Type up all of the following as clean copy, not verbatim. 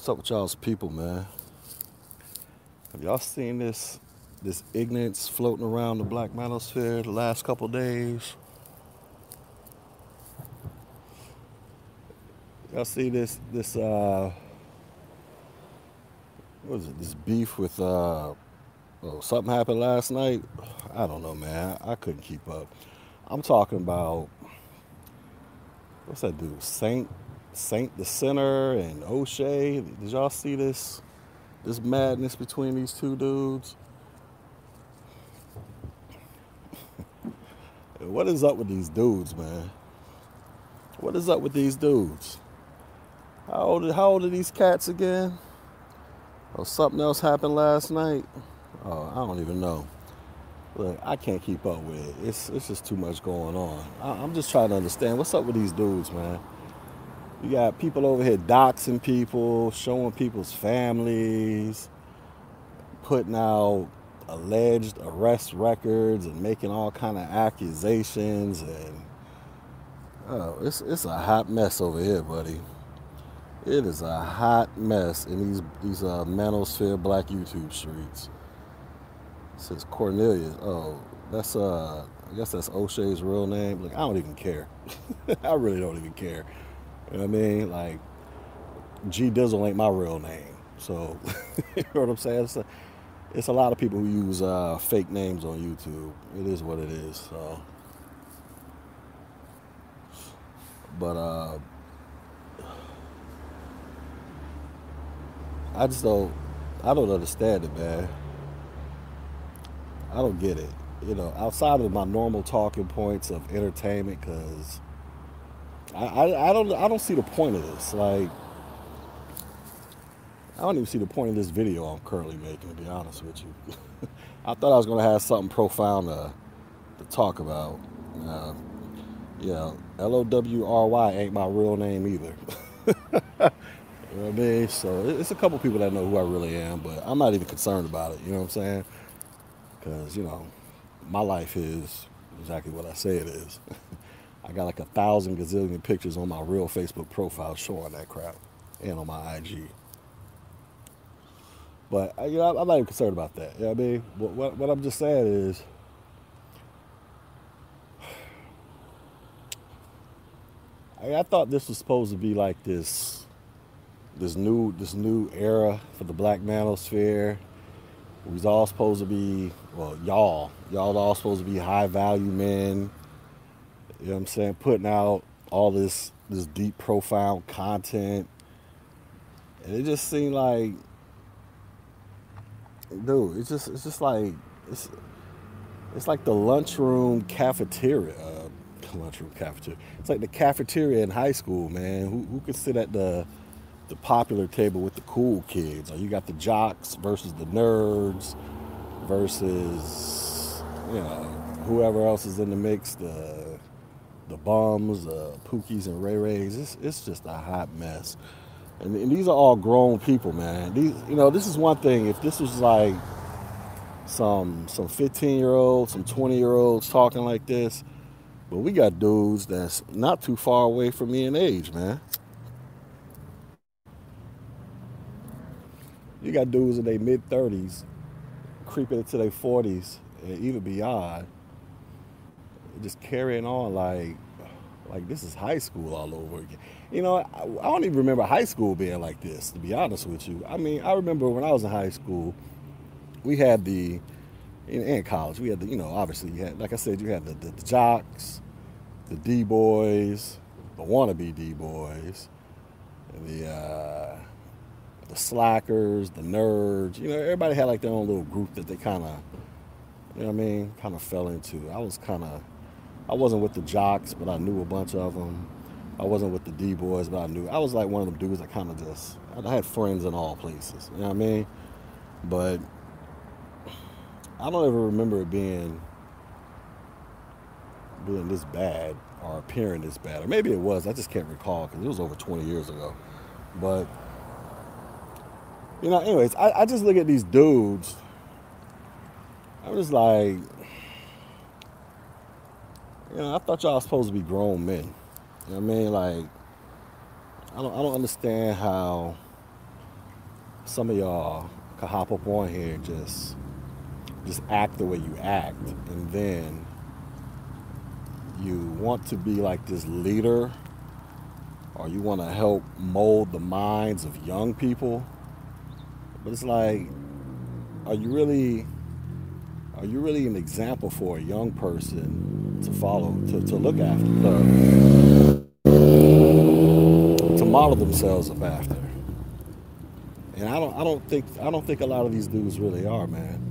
What's up with y'all's people, man? Have y'all seen this ignorance floating around the Black Manosphere the last couple days? Y'all see this what is it? This beef with something happened last night. I don't know, man. I couldn't keep up. I'm talking about, what's that dude? Saint the Sinner and O'Shea. Did y'all see this madness between these two dudes? What is up with these dudes, man? What is up with these dudes? How old are these cats again? Or something else happened last night? Oh, I don't even know. Look, I can't keep up with it. It's just too much going on. I'm just trying to understand what's up with these dudes, man. You got people over here doxing people, showing people's families, putting out alleged arrest records and making all kind of accusations, and oh, it's a hot mess over here, buddy. It is a hot mess in these Manosphere Black YouTube streets. It says Cornelius. Oh, that's I guess that's O'Shea's real name. Look, I don't even care. I really don't even care. You know what I mean? Like, G-Dizzle ain't my real name. So, you know what I'm saying? It's a lot of people who use fake names on YouTube. It is what it is. So, but I just don't. I don't understand it, man. I don't get it. You know, outside of my normal talking points of entertainment, because I don't see the point of this. Like, I don't even see the point of this video I'm currently making, to be honest with you. I thought I was going to have something profound to talk about. Yeah, L-O-W-R-Y ain't my real name either. You know what I mean? So it's a couple people that know who I really am, but I'm not even concerned about it. You know what I'm saying? Because, you know, my life is exactly what I say it is. I got like 1,000 gazillion pictures on my real Facebook profile showing that crap, and on my IG. But you know, I'm not even concerned about that. You know what I mean? What I'm just saying is, I thought this was supposed to be like this new era for the Black Manosphere. We was all supposed to be, well, y'all all supposed to be high value men. You know what I'm saying? Putting out all this deep, profound content. And it just seemed like, dude, it's just like, it's like the lunchroom cafeteria. It's like the cafeteria in high school, man. Who could sit at the popular table with the cool kids? Or you got the jocks versus the nerds versus, you know, whoever else is in the mix, the bums, Pookies and Ray Rays. It's just a hot mess. And these are all grown people, man. These, you know, this is one thing. If this was like some 15-year-olds, some 20-year-olds talking like this, but we got dudes that's not too far away from me in age, man. You got dudes in their mid-30s creeping into their 40s and even beyond, just carrying on like this is high school all over again. You know, I don't even remember high school being like this, to be honest with you. I mean, I remember when I was in high school, we had in college, we had the, you know, obviously you had, like I said, you had the jocks, the D-boys, the wannabe D-boys, the slackers, the nerds. You know, everybody had like their own little group that they kind of, you know what I mean, kind of fell into. I wasn't with the jocks, but I knew a bunch of them. I wasn't with the D-boys, but I was like one of them dudes that kind of just, I had friends in all places, you know what I mean? But I don't ever remember it being this bad or appearing this bad. Or maybe it was, I just can't recall because it was over 20 years ago. But, you know, anyways, I just look at these dudes. I'm just like, you know, I thought y'all was supposed to be grown men. You know what I mean? Like, I don't understand how some of y'all could hop up on here and just act the way you act, and then you want to be like this leader, or you want to help mold the minds of young people. But it's like, are you really an example for a young person to follow, to look after, to model themselves up after? And I don't think a lot of these dudes really are, man.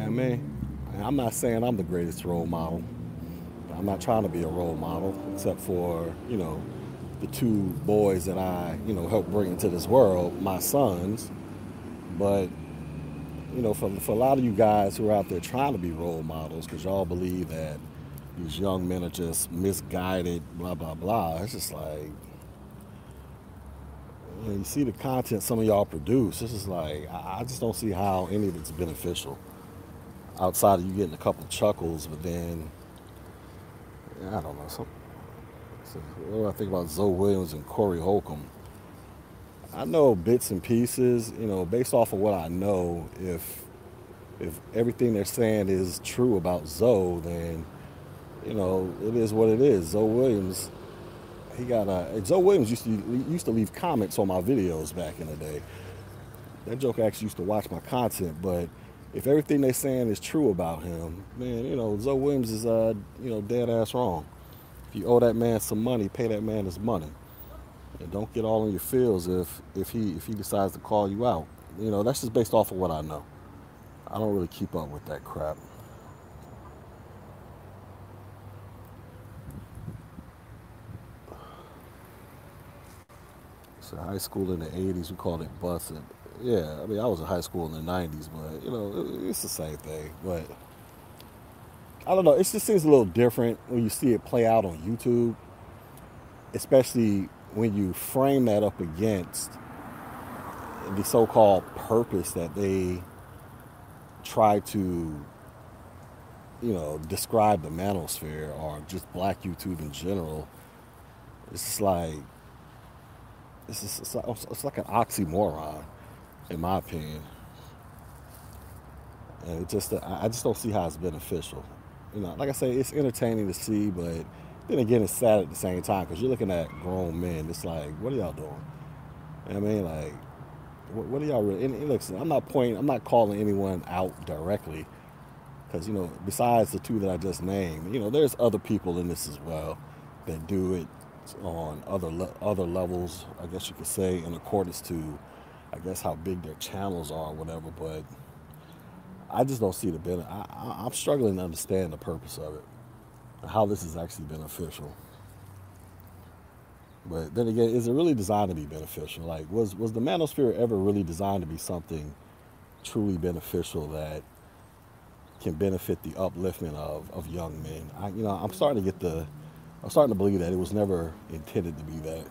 I mean, I'm not saying I'm the greatest role model. I'm not trying to be a role model, except for, you know, the two boys that I, you know, helped bring into this world, my sons. But, you know, for a lot of you guys who are out there trying to be role models, because y'all believe that these young men are just misguided, blah, blah, blah. It's just like, you know, you see the content some of y'all produce. It's just like, I just don't see how any of it's beneficial outside of you getting a couple chuckles, but then, I don't know. So what do I think about Zo Williams and Corey Holcomb? I know bits and pieces, you know, based off of what I know. If everything they're saying is true about Zo, then, you know, it is what it is. Zo Williams, Zo Williams used to leave comments on my videos back in the day. That joker actually used to watch my content, but if everything they're saying is true about him, man, you know, Zo Williams is, you know, dead ass wrong. If you owe that man some money, pay that man his money. And don't get all in your feels if he decides to call you out. You know, that's just based off of what I know. I don't really keep up with that crap. So high school in the 80s, we called it busing. Yeah, I mean, I was in high school in the 90s, but, you know, it's the same thing. But I don't know. It just seems a little different when you see it play out on YouTube, especially when you frame that up against the so-called purpose that they try to, you know, describe the manosphere or just black YouTube in general. It's just like, it's like an oxymoron, in my opinion. And I just don't see how it's beneficial. You know, like I say, it's entertaining to see, but then again, it's sad at the same time, because you're looking at grown men. It's like, what are y'all doing? You know what I mean, like, what are y'all really? And listen, I'm not calling anyone out directly, because, you know, besides the two that I just named, you know, there's other people in this as well that do it on other levels, I guess you could say, in accordance to, I guess, how big their channels are or whatever. But I just don't see the benefit. I'm struggling to understand the purpose of it, how this is actually beneficial. But then again, is it really designed to be beneficial? Like, was the manosphere ever really designed to be something truly beneficial that can benefit the upliftment of young men? I'm starting to believe that it was never intended to be that.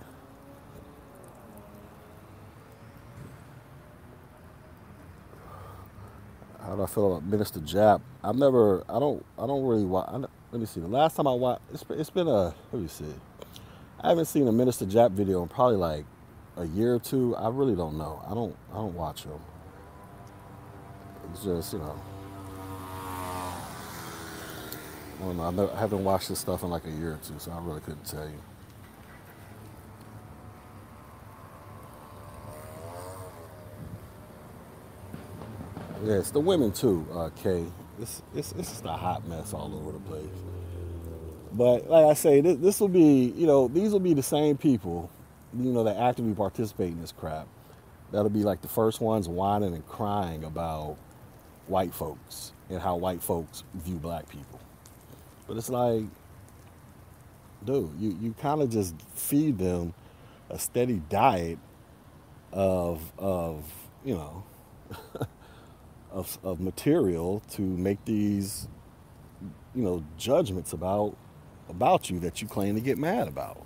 How do I feel about Minister Jap? Let me see. The last time I watched, I haven't seen a Minister Jap video in probably like a year or two. I really don't know. I don't watch him. It's just, you know, I haven't watched this stuff in like a year or two, so I really couldn't tell you. Yeah, it's the women too, Kay. It's just a hot mess all over the place. But like I say, this will be, you know, these will be the same people, you know, that actively participate in this crap. That'll be like the first ones whining and crying about white folks and how white folks view black people. But it's like, dude, you kind of just feed them a steady diet of you know, of material to make these, you know, judgments about you that you claim to get mad about.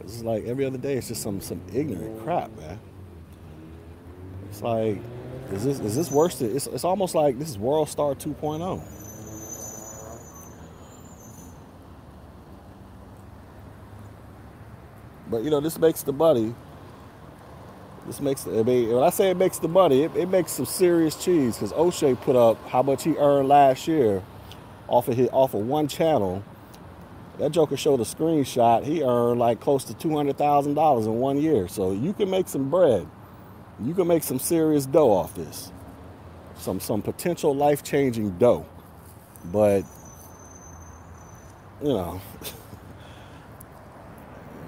It's like every other day it's just some ignorant crap, man. It's like, is this worse than, it's almost like this is World Star 2.0. But, you know, this makes the buddy, This makes, I mean, when I say it makes the money, it makes some serious cheese, because O'Shea put up how much he earned last year off of one channel. That joker showed a screenshot. He earned like close to $200,000 in 1 year. So you can make some bread. You can make some serious dough off this. Some potential life-changing dough. But, you know,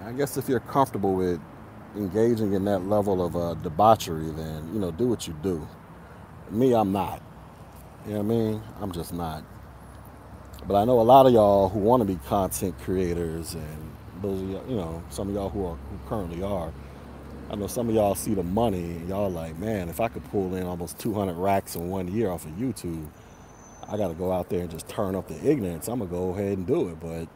I guess if you're comfortable with engaging in that level of debauchery, then, you know, do what you do. Me, I'm not. You know what I mean? I'm just not. But I know a lot of y'all who want to be content creators, and those, you know, some of y'all who currently are. I know some of y'all see the money, and y'all like, man, if I could pull in almost 200 racks in 1 year off of YouTube, I got to go out there and just turn up the ignorance. I'm going to go ahead and do it. But,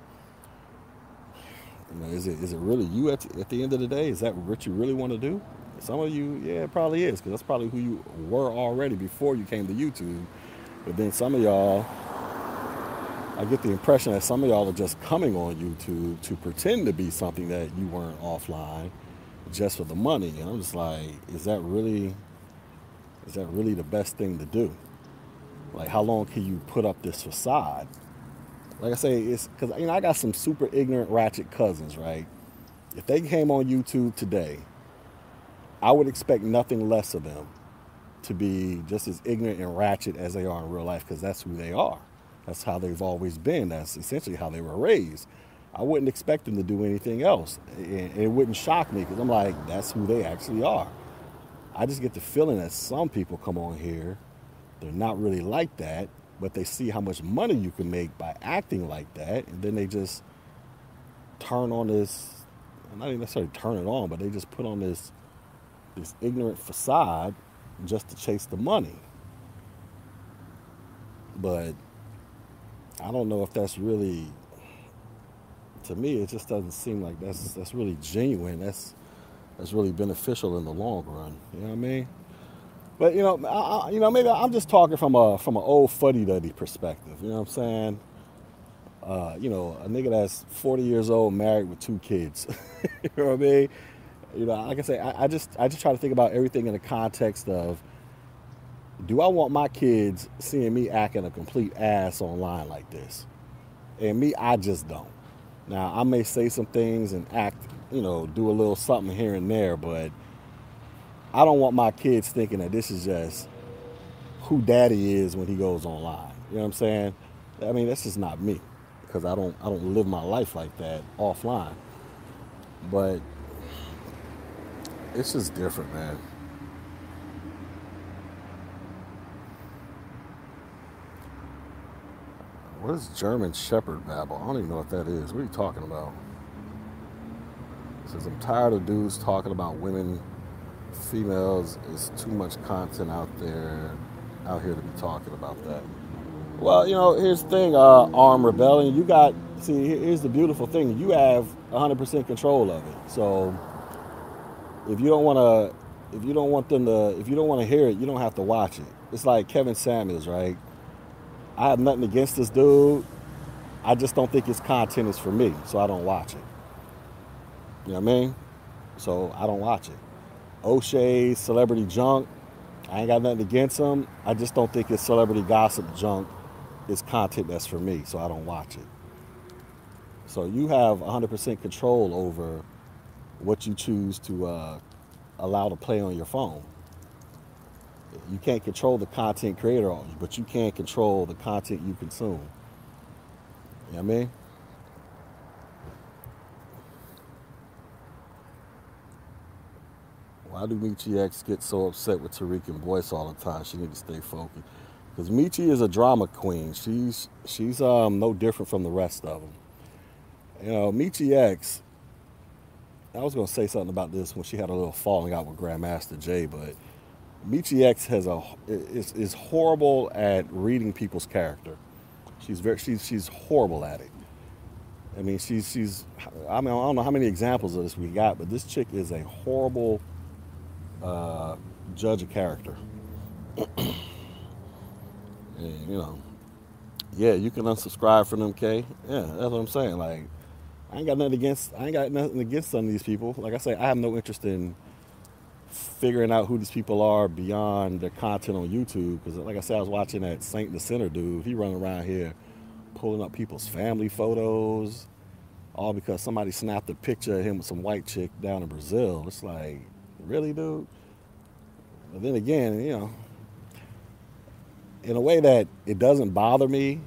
you know, is it really you at the end of the day? Is that what you really want to do? Some of you, yeah, it probably is, because that's probably who you were already before you came to YouTube. But then some of y'all, I get the impression that some of y'all are just coming on YouTube to pretend to be something that you weren't offline, just for the money. And I'm just like, is that really the best thing to do? Like, how long can you put up this facade? Like I say, it's because, you know, I got some super ignorant ratchet cousins, right? If they came on YouTube today, I would expect nothing less of them to be just as ignorant and ratchet as they are in real life, because that's who they are. That's how they've always been. That's essentially how they were raised. I wouldn't expect them to do anything else. It wouldn't shock me, because I'm like, that's who they actually are. I just get the feeling that some people come on here, they're not really like that, but they see how much money you can make by acting like that, and then they just turn on this, not even necessarily turn it on, but they just put on this ignorant facade just to chase the money. But I don't know if that's really... To me, it just doesn't seem like that's really genuine. That's really beneficial in the long run. You know what I mean? But, you know, I maybe I'm just talking from an old fuddy-duddy perspective. You know what I'm saying? You know, a nigga that's 40 years old, married with 2 kids. You know what I mean? You know, like I say, I just try to think about everything in the context of, do I want my kids seeing me acting a complete ass online like this? And me, I just don't. Now, I may say some things and act, you know, do a little something here and there, but I don't want my kids thinking that this is just who daddy is when he goes online. You know what I'm saying? I mean, that's just not me, because I don't live my life like that offline. But it's just different, man. What is German Shepherd babble? I don't even know what that is. What are you talking about? It says, I'm tired of dudes talking about women, females. It's too much content out here to be talking about that. Well, you know, here's the thing, Armed Rebellion. Here's the beautiful thing. You have 100% control of it. So if you don't want to hear it, you don't have to watch it. It's like Kevin Samuels, right? I have nothing against this dude. I just don't think his content is for me, so I don't watch it. You know what I mean? So I don't watch it. O'Shea, celebrity junk, I ain't got nothing against him. I just don't think his celebrity gossip junk is content that's for me, so I don't watch it. So you have 100% control over what you choose to allow to play on your phone. You can't control the content creator, but you can control the content you consume. You know what I mean? Why do Michi X get so upset with Tariq and Boyce all the time? She needs to stay focused. Because Michi is a drama queen. She's no different from the rest of them. You know, Michi X, I was going to say something about this when she had a little falling out with Grandmaster J, but... Michi X is horrible at reading people's character. She's horrible at it. I mean, I don't know how many examples of this we got, but this chick is a horrible judge of character. And, you know, yeah, you can unsubscribe from them, K. Yeah, that's what I'm saying. Like, I ain't got nothing against some of these people. Like I say, I have no interest in figuring out who these people are beyond their content on YouTube. Because like I said, I was watching that Saint the Sinner dude. He running around here pulling up people's family photos, all because somebody snapped a picture of him with some white chick down in Brazil. It's like, really, dude? But then again, you know, in a way that it doesn't bother me,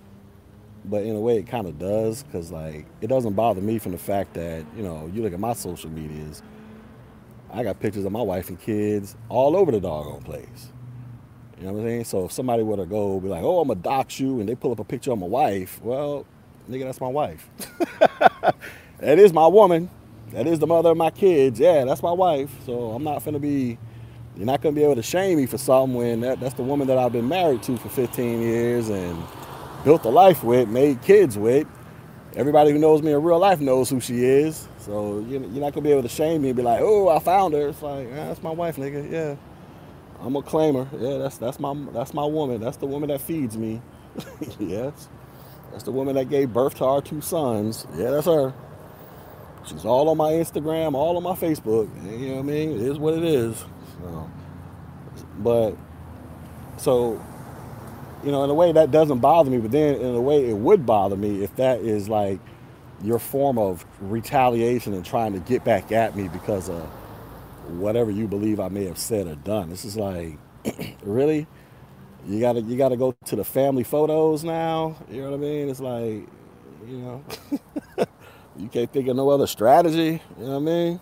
but in a way it kind of does, because, like, it doesn't bother me from the fact that, you know, you look at my social medias, I got pictures of my wife and kids all over the doggone place. You know what I'm saying? So if somebody were to go be like, oh, I'm going to dox you, and they pull up a picture of my wife, well, nigga, that's my wife. That is my woman. That is the mother of my kids. Yeah, that's my wife. So I'm not finna be, you're not going to be able to shame me for something when that's the woman that I've been married to for 15 years and built a life with, made kids with. Everybody who knows me in real life knows who she is. So you're not going to be able to shame me and be like, oh, I found her. It's like, ah, that's my wife, nigga. Yeah, I'm going to claim her. Yeah, that's my woman. That's the woman that feeds me. Yes. That's the woman that gave birth to our two sons. Yeah, that's her. She's all on my Instagram, all on my Facebook. You know what I mean? It is what it is. So, but, so, you know, in a way that doesn't bother me, but then in a way it would bother me if that is like your form of retaliation and trying to get back at me because of whatever you believe I may have said or done. This is like, really? You gotta go to the family photos now? You know what I mean? It's like, you know, you can't think of no other strategy. You know what I mean?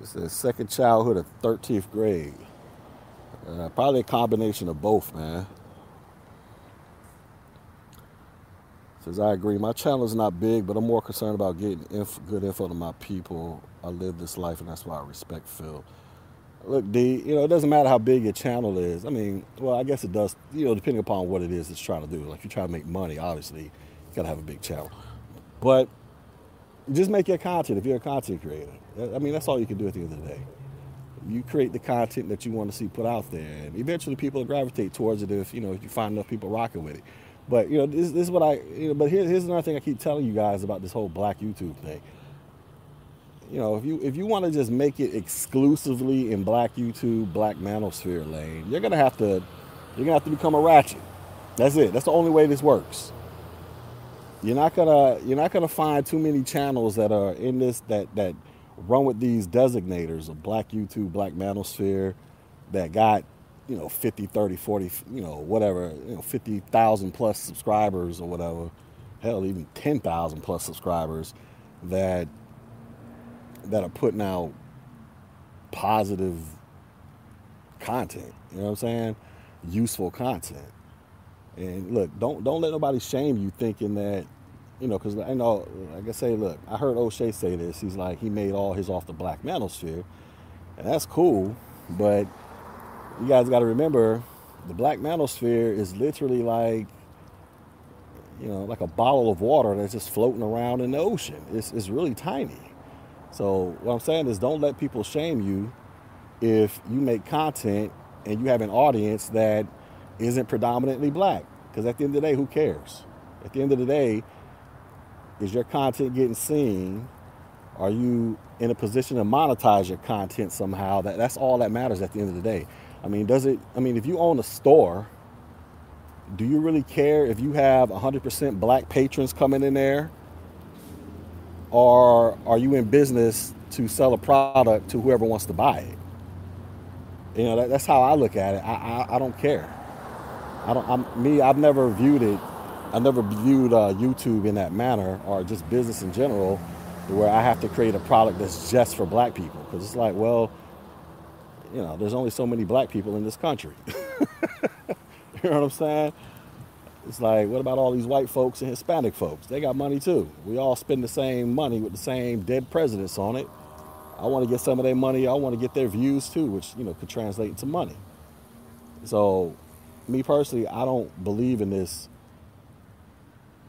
It says second childhood of 13th grade. Probably a combination of both, man. It says, I agree. My channel is not big, but I'm more concerned about getting good info to my people. I live this life, and that's why I respect Phil. Look, D, you know, it doesn't matter how big your channel is. I mean, well, I guess it does, you know, depending upon what it is it's trying to do. Like, if you try to make money, obviously, you got to have a big channel. But just make your content if you're a content creator. I mean, that's all you can do at the end of the day. You create the content that you want to see put out there, and eventually people will gravitate towards it if, you know, if you find enough people rocking with it. But, you know, this is what I, you know, but here's another thing I keep telling you guys about this whole Black YouTube thing. You know, if you want to just make it exclusively in Black YouTube, Black Manosphere lane, you're gonna have to become a ratchet. That's it. That's the only way this works. You're not gonna find too many channels that are in this that run with these designators of Black YouTube, Black Manosphere, that got, you know, 50, 30, 40, you know, whatever, you know, 50,000 plus subscribers or whatever. Hell, even 10,000 plus subscribers that are putting out positive content, you know what I'm saying? Useful content. And look, don't let nobody shame you thinking that, you know, because I know, like I say, look, I heard O'Shea say this. He's like, he made all his off the Black Manosphere, and that's cool, but you guys got to remember, the Black Manosphere is literally like, you know, like a bottle of water that's just floating around in the ocean. It's really tiny. So what I'm saying is, don't let people shame you if you make content and you have an audience that isn't predominantly Black. Because at the end of the day, who cares? At the end of the day, is your content getting seen? Are you in a position to monetize your content somehow? That's all that matters at the end of the day. I mean, if you own a store, do you really care if you have 100% Black patrons coming in there? Or are you in business to sell a product to whoever wants to buy it? You know, that's how I look at it. I don't care. I've never viewed YouTube in that manner, or just business in general, where I have to create a product that's just for Black people. Because it's like, well, you know, there's only so many Black people in this country. You know what I'm saying? It's like, what about all these white folks and Hispanic folks? They got money too. We all spend the same money with the same dead presidents on it. I want to get some of their money. I want to get their views too, which, you know, could translate into money. So, me personally, I don't believe in this.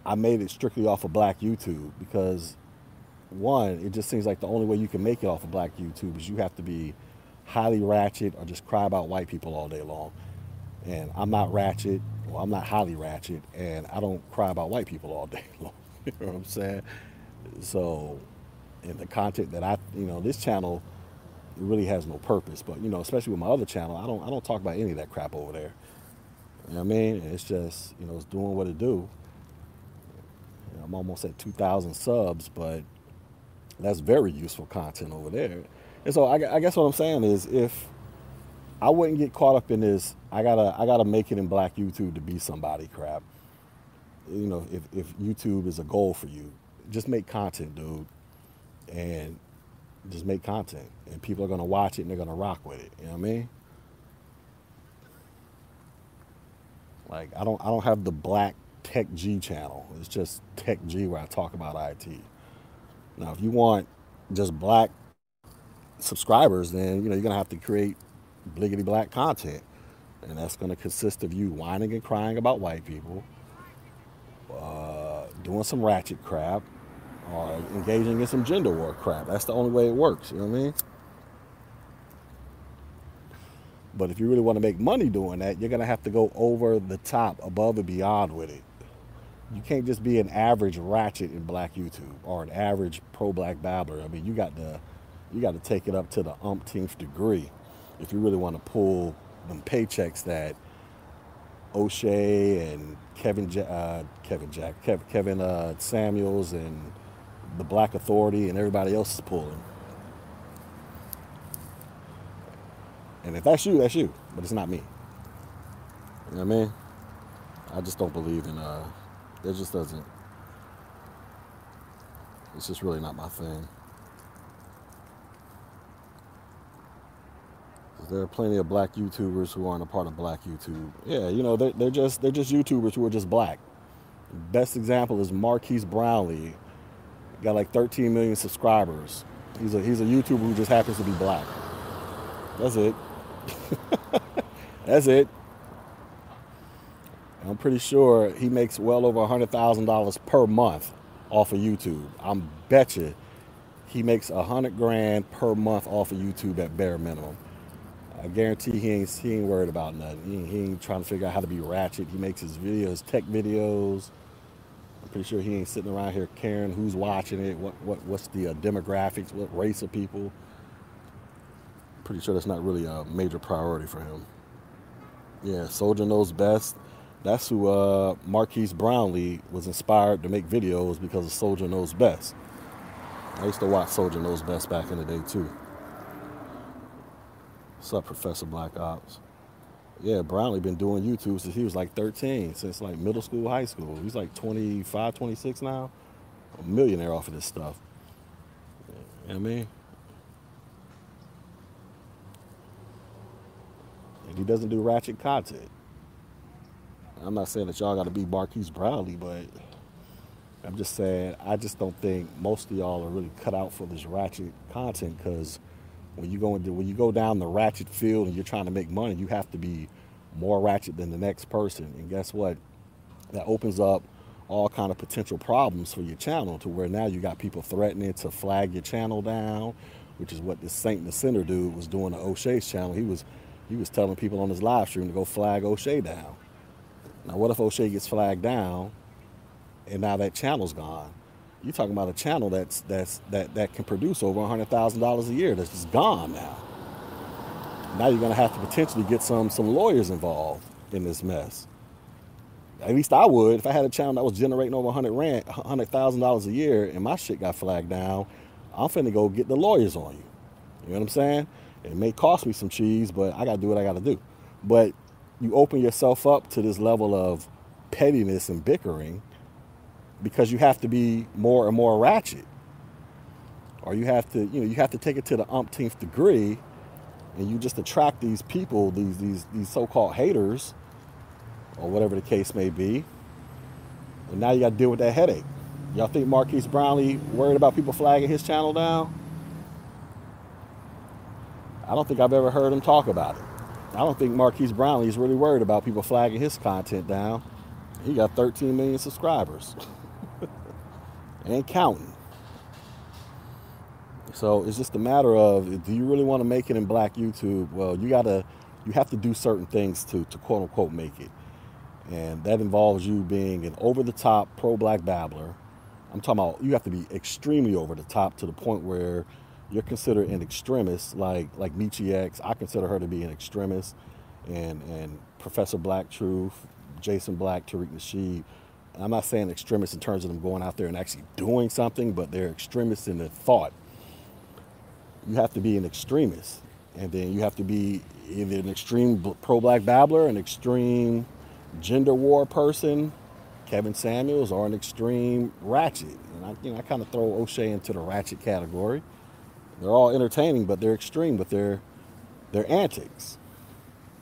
I made it strictly off of Black YouTube because, one, it just seems like the only way you can make it off of Black YouTube is you have to be highly ratchet or just cry about white people all day long. And I'm not ratchet. Well, I'm not highly ratchet, and I don't cry about white people all day long. You know what I'm saying? So and the content that I, you know, this channel really has no purpose. But, you know, especially with my other channel, I don't talk about any of that crap over there. You know what I mean? It's just, you know, it's doing what it do. You know, I'm almost at 2,000 subs, but that's very useful content over there. And so I guess what I'm saying is, if I wouldn't get caught up in this, I gotta make it in Black YouTube to be somebody crap. You know, if YouTube is a goal for you, just make content, dude, and just make content, and people are gonna watch it and they're gonna rock with it. You know what I mean? Like, I don't have the Black Tech G channel. It's just Tech G, where I talk about IT. Now, if you want just Black subscribers, then, you know, you're gonna have to create bliggity Black content, and that's gonna consist of you whining and crying about white people, doing some ratchet crap, or engaging in some gender war crap. That's the only way it works. You know what I mean? But if you really want to make money doing that, you're gonna have to go over the top, above and beyond with it. You can't just be an average ratchet in Black YouTube or an average pro-Black babbler. I mean, you got to take it up to the umpteenth degree if you really want to pull them paychecks that O'Shea and Kevin Samuels and the Black Authority and everybody else is pulling. And if that's you, that's you. But it's not me. You know what I mean? I just don't believe in, it just doesn't, it's just really not my thing. There are plenty of Black YouTubers who aren't a part of Black YouTube. Yeah, you know, they're just YouTubers who are just Black. Best example is Marquise Brownlee. Got like 13 million subscribers. He's a YouTuber who just happens to be Black. That's it. That's it. And I'm pretty sure he makes well over $100,000 per month off of YouTube. I'm betcha he makes $100,000 per month off of YouTube at bare minimum. I guarantee he ain't worried about nothing. He ain't trying to figure out how to be ratchet. He makes his videos, tech videos. I'm pretty sure he ain't sitting around here caring who's watching it, what's the demographics, what race of people. Pretty sure that's not really a major priority for him. Yeah, Soldier Knows Best. That's who Marquise Brownlee was inspired to make videos, because of Soldier Knows Best. I used to watch Soldier Knows Best back in the day too. What's up, Professor Black Ops? Yeah, Brownlee been doing YouTube since he was like 13, since like middle school, high school. He's like 25, 26 now. A millionaire off of this stuff. You know what I mean? And he doesn't do ratchet content. I'm not saying that y'all got to be Marquise Brownlee, but I'm just saying, I just don't think most of y'all are really cut out for this ratchet content, because when you go down the ratchet field and you're trying to make money, you have to be more ratchet than the next person. And guess what? That opens up all kind of potential problems for your channel, to where now you got people threatening to flag your channel down, which is what this Saint the Sinner dude was doing to O'Shea's channel. He was telling people on his live stream to go flag O'Shea down. Now, what if O'Shea gets flagged down and now that channel's gone? You're talking about a channel that can produce over $100,000 a year that's just gone now. Now you're gonna have to potentially get some lawyers involved in this mess. At least I would, if I had a channel that was generating over $100,000 a year and my shit got flagged down. I'm finna go get the lawyers on you. You know what I'm saying? It may cost me some cheese, but I gotta do what I gotta do. But you open yourself up to this level of pettiness and bickering, because you have to be more and more ratchet, or you have to take it to the umpteenth degree, and you just attract these people, these so-called haters, or whatever the case may be. And now you got to deal with that headache. Y'all think Marquise Brownlee worried about people flagging his channel down? I don't think I've ever heard him talk about it. I don't think Marquise Brownlee is really worried about people flagging his content down. He got 13 million subscribers. And counting. So it's just a matter of, do you really want to make it in Black YouTube? Well, you have to do certain things to quote unquote make it, and that involves you being an over the top pro Black babbler. I'm talking about you have to be extremely over the top to the point where you're considered an extremist, like Michi X. I consider her to be an extremist, and Professor Black Truth, Jason Black, Tariq Nasheed. I'm not saying extremists in terms of them going out there and actually doing something, but they're extremists in their thought. You have to be an extremist, and then you have to be either an extreme pro-black babbler, an extreme gender war person, Kevin Samuels, or an extreme ratchet. And I kind of throw O'Shea into the ratchet category. They're all entertaining, but they're extreme with their antics.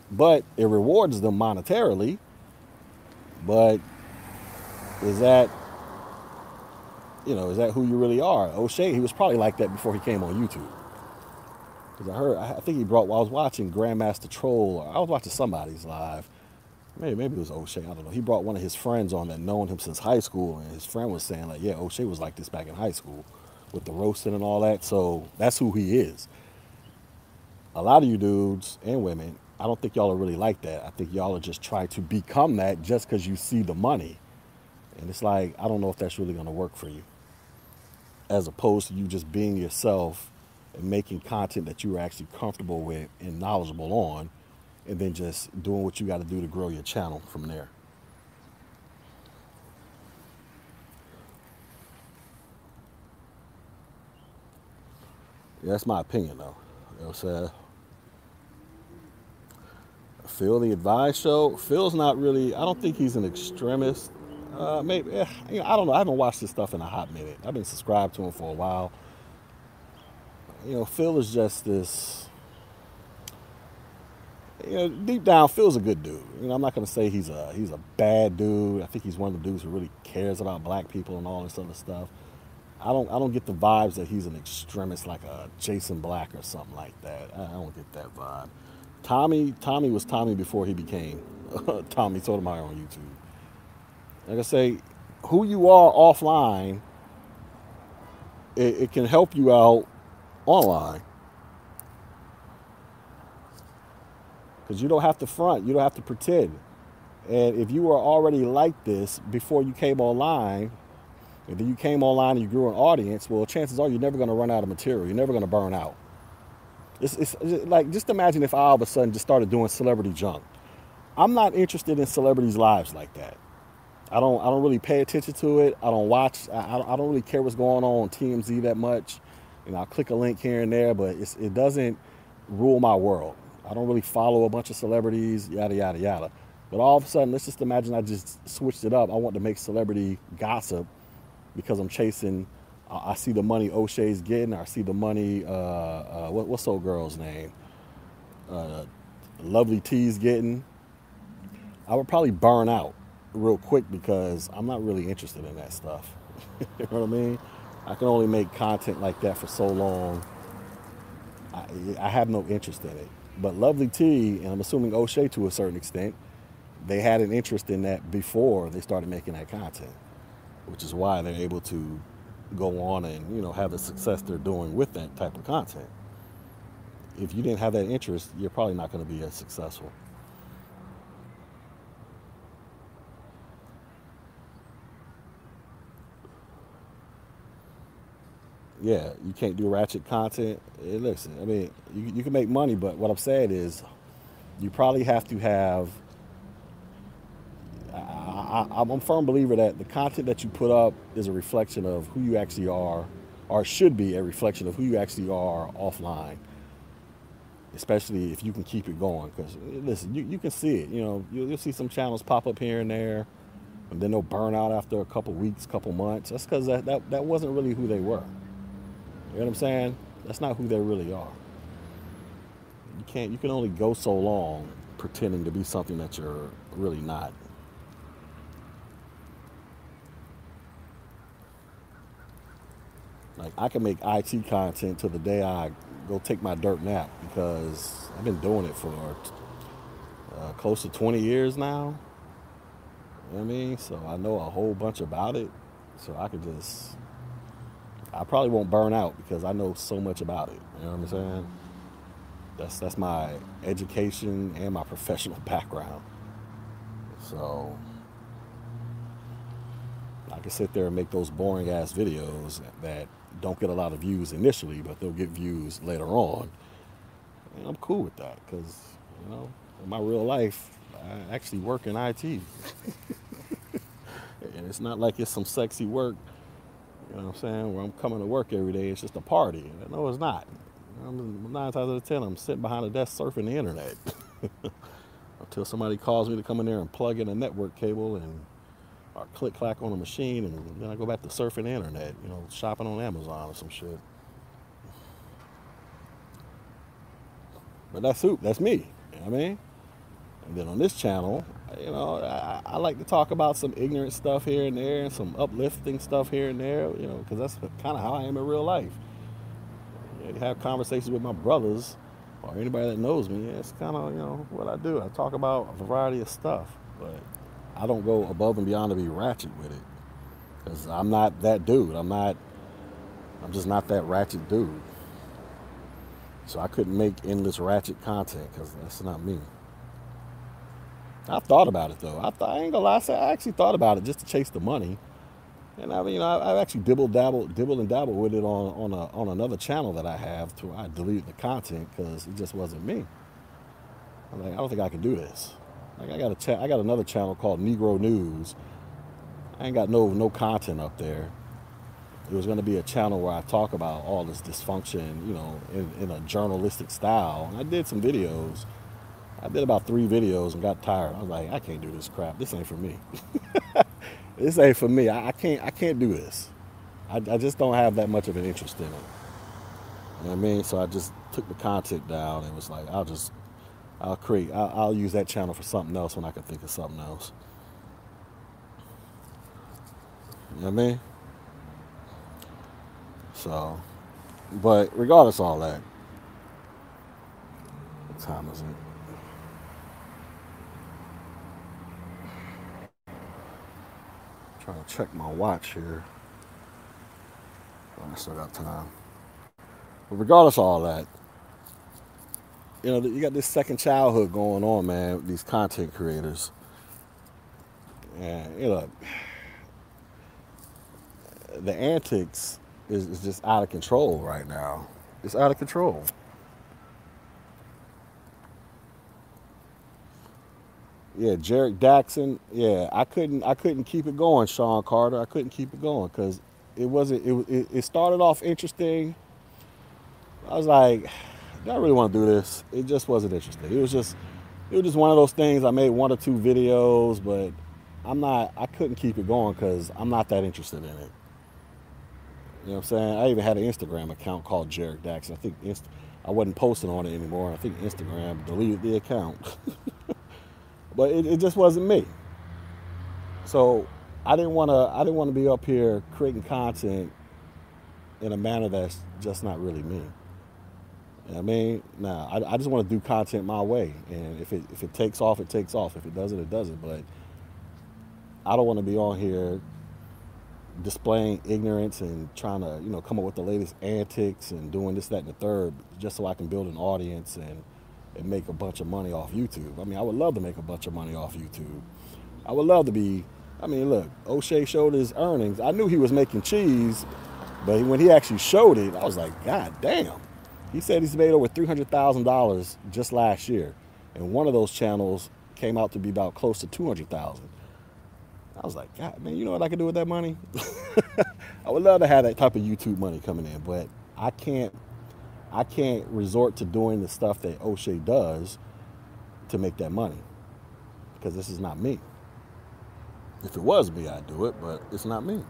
But it rewards them monetarily. But is that who you really are? O'Shea, he was probably like that before he came on YouTube. Because I was watching Grandmaster Troll, or I was watching somebody's live. Maybe it was O'Shea, I don't know. He brought one of his friends on that known him since high school, and his friend was saying, like, yeah, O'Shea was like this back in high school with the roasting and all that. So that's who he is. A lot of you dudes and women, I don't think y'all are really like that. I think y'all are just trying to become that just because you see the money. And it's like, I don't know if that's really going to work for you. As opposed to you just being yourself and making content that you are actually comfortable with and knowledgeable on, and then just doing what you got to do to grow your channel from there. Yeah, that's my opinion, though. You know what I'm saying? Phil, the Advice Show. Phil's not really, I don't think he's an extremist. I don't know. I haven't watched this stuff in a hot minute. I've been subscribed to him for a while. You know, Phil is just this, you know, deep down, Phil's a good dude. You know, I'm not going to say he's a bad dude. I think he's one of the dudes who really cares about black people and all this other stuff. I don't get the vibes that he's an extremist like a Jason Black or something like that. I don't get that vibe. Tommy was Tommy before he became Tommy Sotomayor on YouTube. Like I say, who you are offline, it can help you out online. Because you don't have to front. You don't have to pretend. And if you were already like this before you came online, and then you came online and you grew an audience, well, chances are you're never going to run out of material. You're never going to burn out. It's like, just imagine if I all of a sudden just started doing celebrity junk. I'm not interested in celebrities' lives like that. I don't really pay attention to it. I don't watch. I don't really care what's going on TMZ that much. You know, I click a link here and there, but it doesn't rule my world. I don't really follow a bunch of celebrities, yada, yada, yada. But all of a sudden, let's just imagine I just switched it up. I want to make celebrity gossip because I'm chasing. I see the money O'Shea's getting. I see the money, what's old girl's name? Lovely Tea's getting. I would probably burn out real quick because I'm not really interested in that stuff. You know what I mean? I can only make content like that for so long. I have no interest in it. But Lovely Tea, and I'm assuming O'Shea to a certain extent, they had an interest in that before they started making that content, which is why they're able to go on and, you know, have the success they're doing with that type of content. If you didn't have that interest, you're probably not going to be as successful. Yeah, you can't do ratchet content. Listen, I mean, you can make money, but what I'm saying is you probably have to have... I'm a firm believer that the content that you put up is a reflection of who you actually are, or should be a reflection of who you actually are offline, especially if you can keep it going. Because, listen, you can see it. You know, you'll see some channels pop up here and there, and then they'll burn out after a couple weeks, couple months. That's because that wasn't really who they were. You know what I'm saying? That's not who they really are. You can only go so long pretending to be something that you're really not. Like, I can make IT content till the day I go take my dirt nap, because I've been doing it for close to 20 years now. You know what I mean? So I know a whole bunch about it. So I probably won't burn out because I know so much about it. You know what I'm saying? That's my education and my professional background. So, like can sit there and make those boring ass videos that don't get a lot of views initially, but they'll get views later on. And I'm cool with that because, you know, in my real life, I actually work in IT. And it's not like it's some sexy work, you know what I'm saying, where I'm coming to work every day. It's just a party. No, it's not. 9 times out of 10, I'm sitting behind a desk surfing the internet until somebody calls me to come in there and plug in a network cable and or click clack on a machine, and then I go back to surfing the internet, you know, shopping on Amazon or some shit. But that's me, you know what I mean? And then on this channel, you know, I like to talk about some ignorant stuff here and there, and some uplifting stuff here and there, you know, because that's kind of how I am in real life. You know, have conversations with my brothers or anybody that knows me. That's kind of, you know, what I do. I talk about a variety of stuff, but I don't go above and beyond to be ratchet with it, because I'm not that dude. I'm just not that ratchet dude. So I couldn't make endless ratchet content, because that's not me. I thought about it, though. I ain't gonna lie, I actually thought about it just to chase the money. And I mean, you know, I've actually dibble and dabble with it on another channel that I have. I deleted the content because it just wasn't me. I'm like, I don't think I can do this. Like, I got another channel called Negro News. I ain't got no content up there. It was going to be a channel where I talk about all this dysfunction, you know, in a journalistic style. And I did some videos. I did about 3 videos and got tired. I was like, I can't do this crap. This ain't for me. This ain't for me. I can't do this. I just don't have that much of an interest in it. You know what I mean? So I just took the content down and was like, I'll use that channel for something else when I can think of something else. You know what I mean? So, but regardless of all that, what time is it? Trying to check my watch here. Oh, I still got time. But regardless of all that, you know, you got this second childhood going on, man, with these content creators. And, you know, the antics is just out of control right now. It's out of control. Yeah, Jarek Daxon. Yeah, I couldn't keep it going, Sean Carter. I couldn't keep it going because it started off interesting. I was like, do I really want to do this? It just wasn't interesting. It was just one of those things. I made 1 or 2 videos, but I couldn't keep it going because I'm not that interested in it. You know what I'm saying? I even had an Instagram account called Jarek Daxon. I think I wasn't posting on it anymore. I think Instagram deleted the account. But it just wasn't me. So I didn't want to be up here creating content in a manner that's just not really me. You know what I mean? Now I just want to do content my way, and if it takes off, it takes off. If it doesn't, it doesn't. But I don't want to be on here displaying ignorance and trying to, you know, come up with the latest antics and doing this, that, and the third, just so I can build an audience and make a bunch of money off YouTube. I mean, I would love to make a bunch of money off YouTube. I would love to be, I mean, look, O'Shea showed his earnings. I knew he was making cheese, but when he actually showed it, I was like, God damn. He said he's made over $300,000 just last year. And one of those channels came out to be about close to $200,000. I was like, God, man, you know what I could do with that money? I would love to have that type of YouTube money coming in, but I can't resort to doing the stuff that O'Shea does to make that money, because this is not me. If it was me, I'd do it, but it's not me.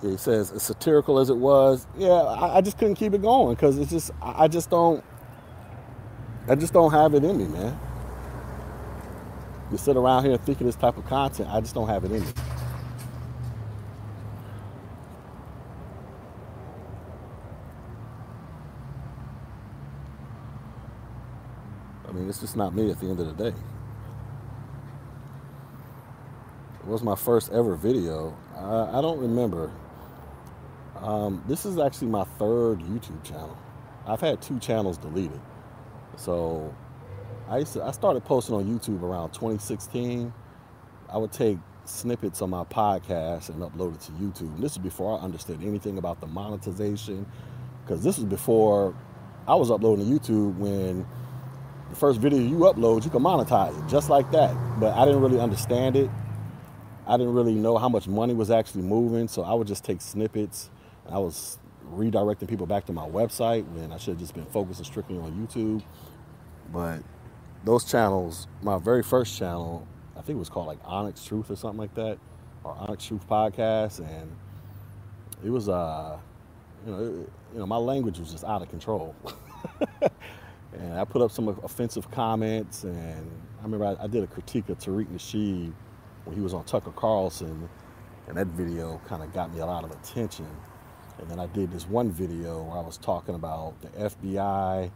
He says, as satirical as it was, yeah, I just couldn't keep it going because it's just, I just don't have it in me, man. You sit around here and think of this type of content, I just don't have it in me. I mean, it's just not me at the end of the day. It was my first ever video. I don't remember. This is actually my 3rd YouTube channel. I've had 2 channels deleted. So I started posting on YouTube around 2016. I would take snippets of my podcast and upload it to YouTube. And this is before I understood anything about the monetization, because this is before I was uploading to YouTube. When the first video you upload, you can monetize it just like that. But I didn't really understand it. I didn't really know how much money was actually moving, so I would just take snippets. I was redirecting people back to my website when I should have just been focusing strictly on YouTube. But those channels, my very first channel, I think it was called like Onyx Truth or something like that, or Onyx Truth Podcast, and it was, my language was just out of control. And I put up some offensive comments, and I remember I did a critique of Tariq Nasheed when he was on Tucker Carlson, and that video kind of got me a lot of attention. And then I did this one video where I was talking about the FBI,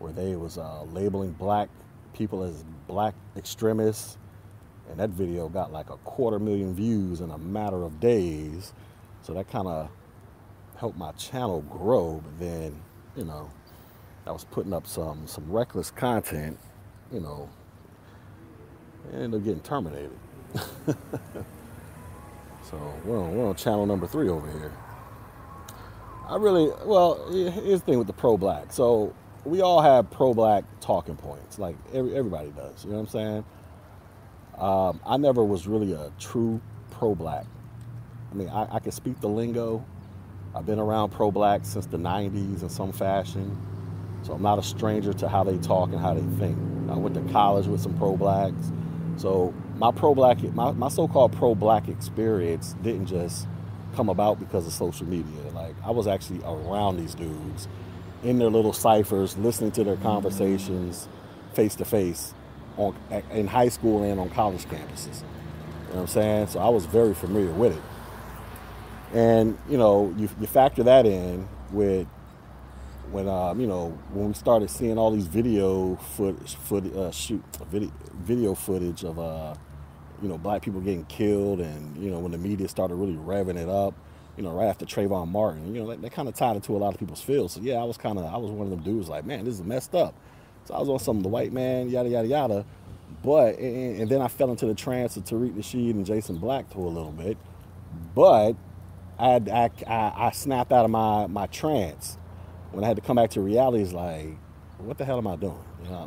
where they was labeling black people as black extremists, and that video got like 250,000 views in a matter of days. So that kind of helped my channel grow. But then, I was putting up some reckless content, and ended up getting terminated. So we're on channel number 3 over here. Here's the thing with the pro-black. So we all have pro-black talking points. Like everybody does, you know what I'm saying? I never was really a true pro-black. I mean, I can speak the lingo. I've been around pro-black since the 90s in some fashion. So I'm not a stranger to how they talk and how they think. I went to college with some pro-blacks. So my so-called pro-black experience didn't just come about because of social media. Like, I was actually around these dudes in their little ciphers, listening to their conversations face to face in high school and on college campuses. You know what I'm saying? So I was very familiar with it. And, you factor that in with when we started seeing all these video footage of black people getting killed, and when the media started really revving it up, right after Trayvon Martin, that kind of tied into a lot of people's feels. So yeah, I was one of them dudes like, man, this is messed up. So I was on some of the white man, yada yada yada. But and then I fell into the trance of Tariq Nasheed and Jason Black for a little bit. But I snapped out of my trance. When I had to come back to reality, it's like, what the hell am I doing?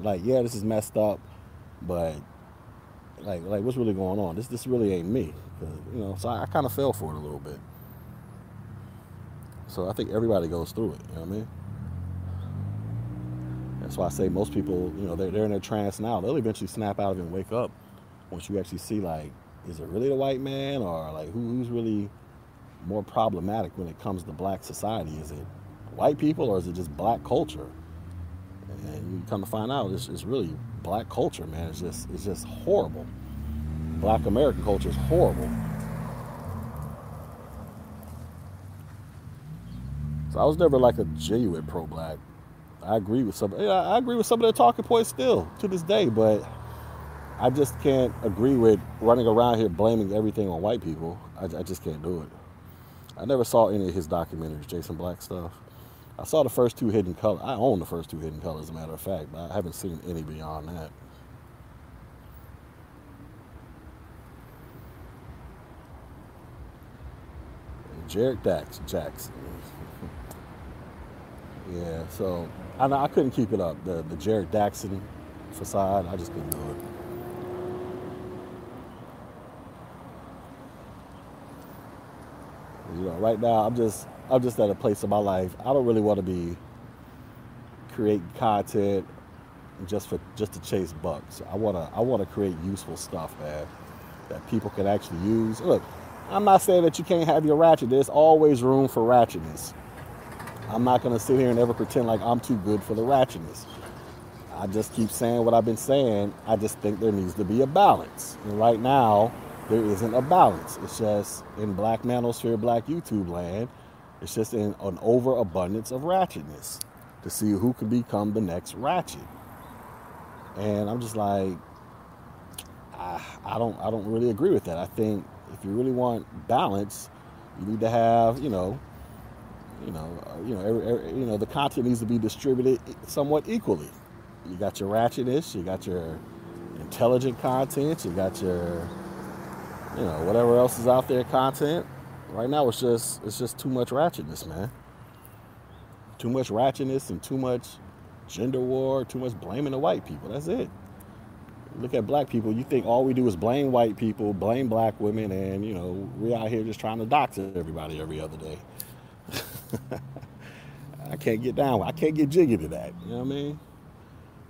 Like, yeah, this is messed up, but like what's really going on? This really ain't me, So I kind of fell for it a little bit. So I think everybody goes through it. You know what I mean? That's why I say most people, they're in their trance now. They'll eventually snap out of it and wake up once you actually see, like, is it really the white man, or like who's really more problematic when it comes to black society? Is it white people, or is it just black culture? And you come to find out it's really black culture, man. It's just horrible. Black American culture is horrible. So I was never like a genuine pro-black. I agree with some of their talking points still to this day, but I just can't agree with running around here blaming everything on white people. I just can't do it. I never saw any of his documentaries, Jason Black stuff. I saw the first 2 Hidden Colors. I own the first 2 Hidden Colors, as a matter of fact, but I haven't seen any beyond that. Jarek Daxon. Yeah, so I couldn't keep it up. The Jarek Daxon facade, I just couldn't do it. Right now I'm just at a place in my life. I don't really want to be creating content just to chase bucks. I wanna create useful stuff, man, that people can actually use. Look, I'm not saying that you can't have your ratchet. There's always room for ratchetness. I'm not gonna sit here and ever pretend like I'm too good for the ratchetness. I just keep saying what I've been saying. I just think there needs to be a balance. And right now, there isn't a balance. It's just in Black Manosphere, Black YouTube land, it's just in an overabundance of ratchetness to see who can become the next ratchet. And I'm just like, I don't really agree with that. I think if you really want balance, you need to have, the content needs to be distributed somewhat equally. You got your ratchetness, you got your intelligent content, you got your you know, whatever else is out there, content. Right now, it's just too much ratchetness, man. Too much ratchetness and too much gender war, too much blaming the white people. That's it. Look at black people. You think all we do is blame white people, blame black women, and, you know, we're out here just trying to dox everybody every other day. I can't get down. I can't get jiggy to that. You know what I mean?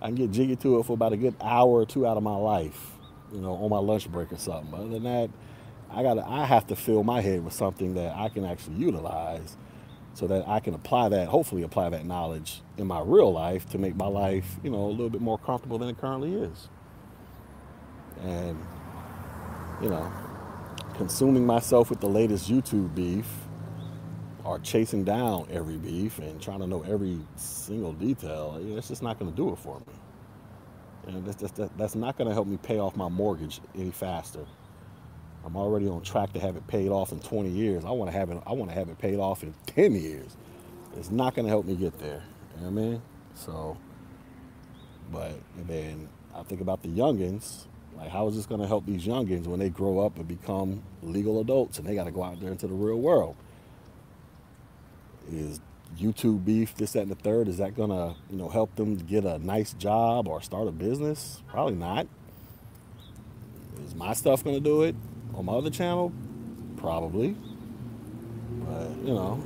I can get jiggy to it for about a good hour or two out of my life, you know, on my lunch break or something. But other than that, I have to fill my head with something that I can actually utilize so that I can apply that, hopefully apply that knowledge in my real life to make my life, you know, a little bit more comfortable than it currently is. And, you know, consuming myself with the latest YouTube beef or chasing down every beef and trying to know every single detail, you know, it's just not going to do it for me. And you know, that's not going to help me pay off my mortgage any faster. I'm already on track to have it paid off in 20 years. I want to have it paid off in 10 years. It's not going to help me get there. You know what I mean? So, but and then I think about the youngins. Like, how is this going to help these youngins when they grow up and become legal adults and they got to go out there into the real world? Is YouTube beef, this, that, and the third, is that going to, you know, help them get a nice job or start a business? Probably not. Is my stuff going to do it on my other channel? Probably. But, you know,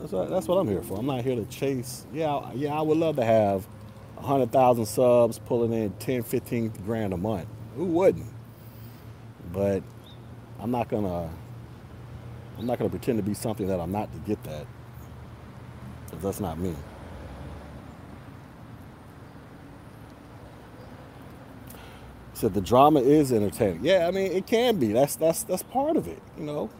that's what I'm here for. I'm not here to chase. Yeah, I would love to have 100,000 subs pulling in 10, 15 grand a month. Who wouldn't? But I'm not going to pretend to be something that I'm not to get that. Because that's not me. So the drama is entertaining. Yeah, I mean, it can be. That's part of it, you know.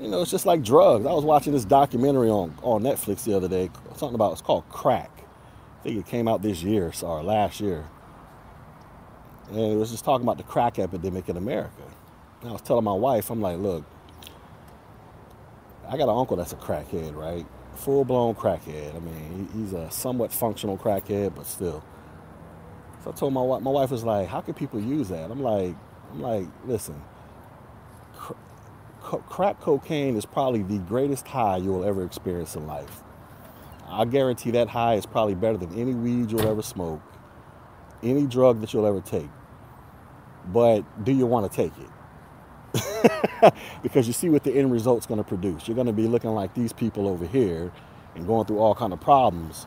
You know, it's just like drugs. I was watching this documentary on Netflix the other day. Something about, it's called Crack. I think it came out this year, or last year. And it was just talking about the crack epidemic in America. And I was telling my wife, I'm like, look, I got an uncle that's a crackhead, right? Full-blown crackhead. I mean, he's a somewhat functional crackhead, but still. So I told my wife was like, how can people use that? I'm like, listen, crack cocaine is probably the greatest high you will ever experience in life. I guarantee that high is probably better than any weed you'll ever smoke, any drug that you'll ever take. But do you want to take it? Because you see what the end result's going to produce. You're going to be looking like these people over here and going through all kind of problems.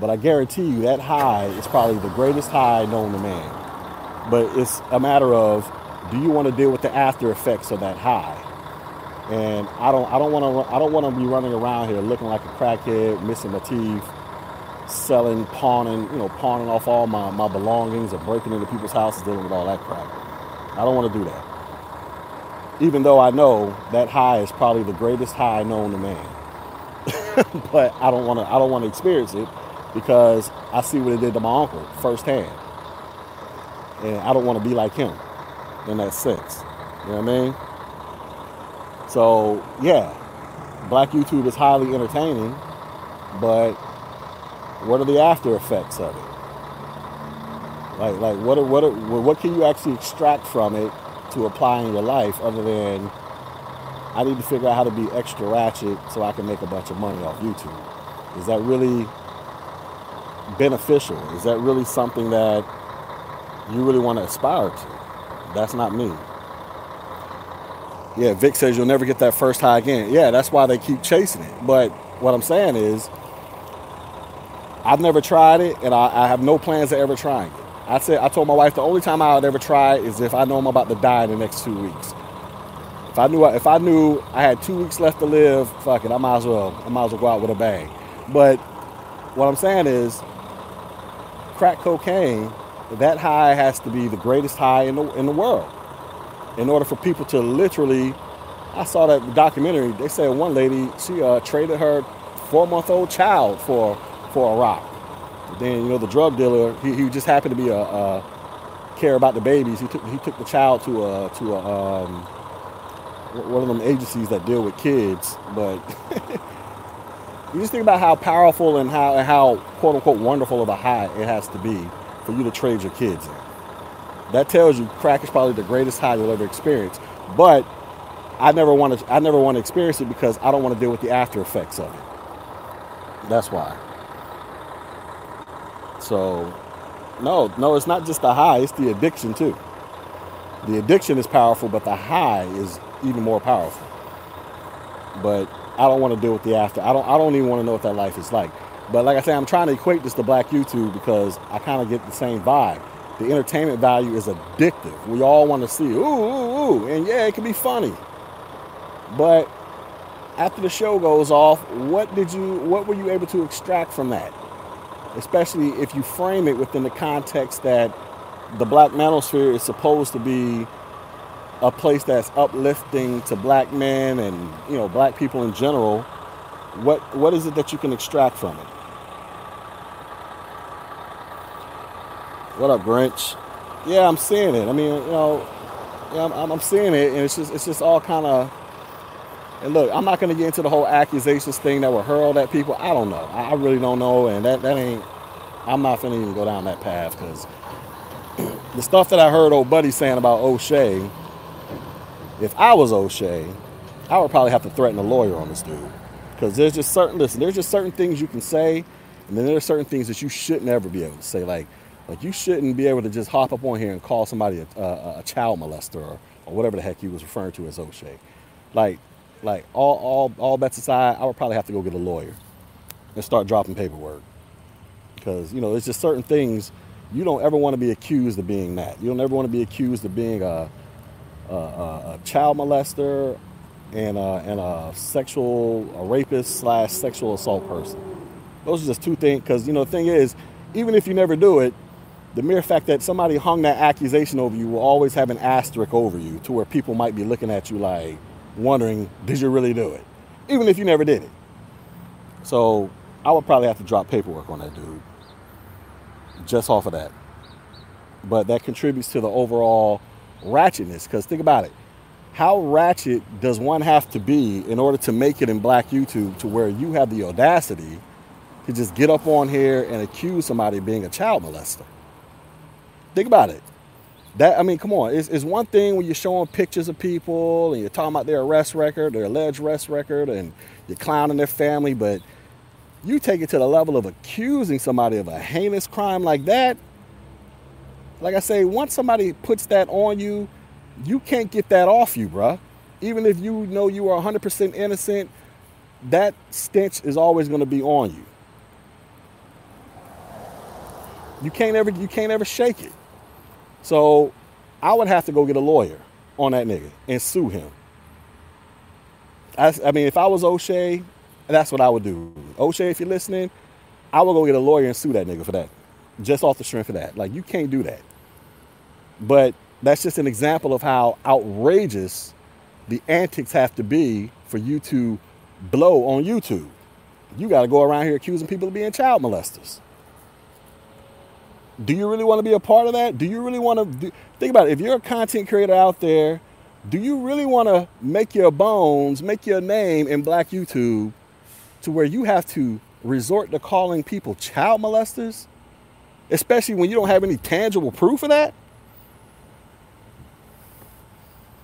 But I guarantee you that high is probably the greatest high known to man. But it's a matter of, do you want to deal with the after effects of that high? And I don't want to be running around here looking like a crackhead, missing my teeth, selling, pawning off all my belongings or breaking into people's houses, dealing with all that crap. I don't want to do that. Even though I know that high is probably the greatest high known to man. But I don't want to experience it because I see what it did to my uncle firsthand. And I don't want to be like him in that sense. You know what I mean? So, yeah, black YouTube is highly entertaining, but what are the after effects of it? Like what can you actually extract from it to apply in your life, other than I need to figure out how to be extra ratchet so I can make a bunch of money off YouTube? Is that really beneficial? Is that really something that you really want to aspire to? That's not me. Yeah, Vic says you'll never get that first high again. Yeah, that's why they keep chasing it. But what I'm saying is, I've never tried it, and I have no plans of ever trying it. I told my wife the only time I would ever try is if I know I'm about to die in the next 2 weeks. If I knew I had 2 weeks left to live, fuck it, I might as well go out with a bang. But what I'm saying is, crack cocaine, that high has to be the greatest high in the world in order for people to literally. I saw that documentary. They said one lady, she traded her 4-month-old child for a rock. Then, you know, the drug dealer, he just happened to be care about the babies. He took the child to one of them agencies that deal with kids. But you just think about how powerful and how quote unquote wonderful of a high it has to be for you to trade your kids in. That tells you crack is probably the greatest high you'll ever experience. But I never want to experience it because I don't want to deal with the after effects of it. That's why. So, no, it's not just the high, it's the addiction too. The addiction is powerful, but the high is even more powerful. But I don't want to deal with the after. I don't even want to know what that life is like. But like I say, I'm trying to equate this to Black YouTube because I kind of get the same vibe. The entertainment value is addictive. We all want to see, ooh, ooh, ooh. And yeah, it can be funny. But after the show goes off, what were you able to extract from that? Especially if you frame it within the context that the Black Manosphere is supposed to be a place that's uplifting to Black men and, you know, Black people in general. What is it that you can extract from it? What up, Grinch? Yeah, I'm seeing it. I mean, you know, I'm seeing it, and it's just all kind of. And look, I'm not going to get into the whole accusations thing that were hurled at people. I don't know. I really don't know, and that ain't. I'm not finna even go down that path because the stuff that I heard old buddy saying about O'Shea. If I was O'Shea, I would probably have to threaten a lawyer on this dude because there's just certain things you can say, and then there's certain things that you shouldn't ever be able to say, like. Like, you shouldn't be able to just hop up on here and call somebody a child molester or whatever the heck he was referring to as O'Shea. Like all bets aside, I would probably have to go get a lawyer and start dropping paperwork. Because, you know, there's just certain things you don't ever want to be accused of being that. You don't ever want to be accused of being a child molester and a sexual, a rapist / sexual assault person. Those are just two things. Because, you know, the thing is, even if you never do it, the mere fact that somebody hung that accusation over you will always have an asterisk over you to where people might be looking at you like wondering, did you really do it? Even if you never did it. So I would probably have to drop paperwork on that dude just off of that. But that contributes to the overall ratchetness because think about it. How ratchet does one have to be in order to make it in Black YouTube to where you have the audacity to just get up on here and accuse somebody of being a child molester? Think about it. That, I mean, come on. It's one thing when you're showing pictures of people and you're talking about their arrest record, their alleged arrest record, and you're clowning their family, but you take it to the level of accusing somebody of a heinous crime like that. Like I say, once somebody puts that on you, you can't get that off you, bruh. Even if you know you are 100% innocent, that stench is always going to be on you. You can't ever shake it. So I would have to go get a lawyer on that nigga and sue him. I mean, if I was O'Shea, that's what I would do. O'Shea, if you're listening, I would go get a lawyer and sue that nigga for that. Just off the strength of that. Like, you can't do that. But that's just an example of how outrageous the antics have to be for you to blow on YouTube. You got to go around here accusing people of being child molesters. Do you really want to be a part of that? Do you really want to think about it? If you're a content creator out there, do you really want to make your bones, make your name in Black YouTube to where you have to resort to calling people child molesters, especially when you don't have any tangible proof of that?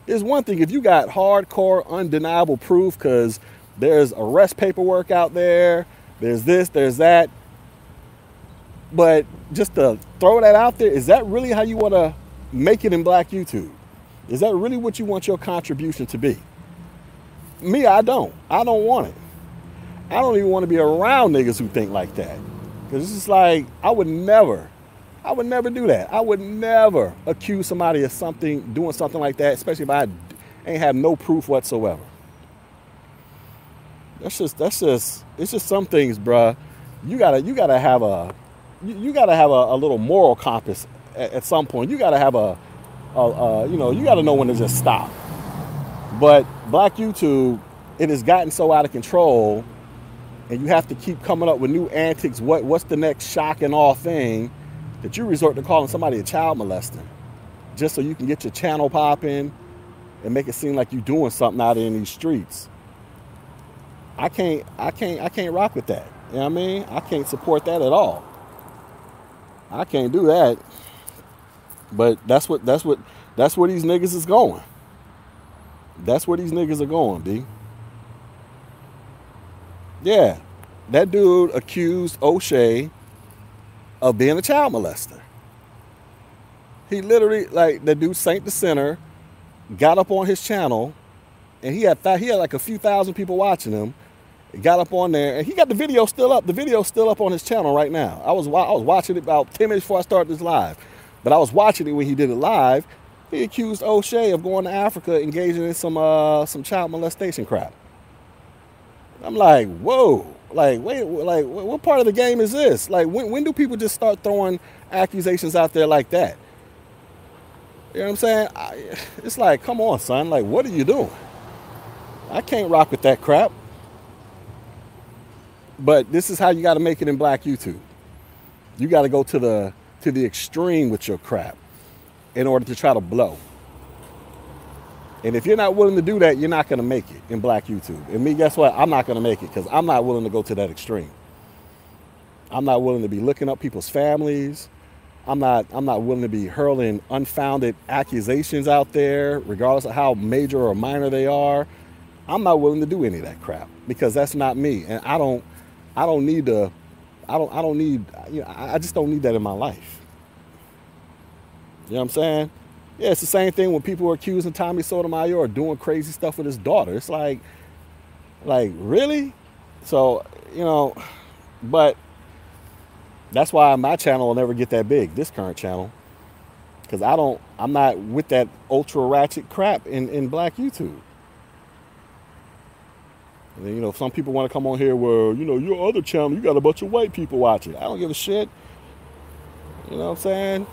It's one thing if you got hardcore, undeniable proof because there's arrest paperwork out there, there's this, there's that. But just to throw that out there, is that really how you want to make it in Black YouTube? Is that really what you want your contribution to be? Me, I don't. I don't want it. I don't even want to be around niggas who think like that. Because it's just like, I would never do that. I would never accuse somebody of something, doing something like that, especially if I ain't have no proof whatsoever. It's just some things, bruh. You gotta have a little moral compass at some point. You gotta have you gotta know when to just stop. But Black YouTube, it has gotten so out of control, and you have to keep coming up with new antics. What's the next shock and awe thing that you resort to calling somebody a child molester, just so you can get your channel popping and make it seem like you're doing something out in these streets? I can't rock with that. You know what I mean? I can't support that at all. I can't do that. But that's what these niggas is going. That's where these niggas are going, D. Yeah. That dude accused O'Shea of being a child molester. He literally, like, the dude Saint the Sinner got up on his channel, and he had like a few thousand people watching him. Got up on there, and he got the video still up. The video's still up on his channel right now. I was watching it about 10 minutes before I started this live. But I was watching it when he did it live. He accused O'Shea of going to Africa, engaging in some child molestation crap. I'm like, whoa. Like, wait, like, what part of the game is this? Like, when do people just start throwing accusations out there like that? You know what I'm saying? It's like, come on, son. Like, what are you doing? I can't rock with that crap. But this is how you got to make it in black YouTube. You got to go to the extreme with your crap in order to try to blow. And if you're not willing to do that, you're not going to make it in black YouTube. And me, guess what? I'm not going to make it because I'm not willing to go to that extreme. I'm not willing to be looking up people's families. I'm not willing to be hurling unfounded accusations out there, regardless of how major or minor they are. I'm not willing to do any of that crap because that's not me. And I just don't need that in my life. You know what I'm saying? Yeah, it's the same thing when people are accusing Tommy Sotomayor of doing crazy stuff with his daughter. It's like, really? So, you know, but that's why my channel will never get that big, this current channel, because I'm not with that ultra ratchet crap in black YouTube. And then, you know, some people want to come on here where, you know, your other channel, you got a bunch of white people watching. I don't give a shit. You know what I'm saying?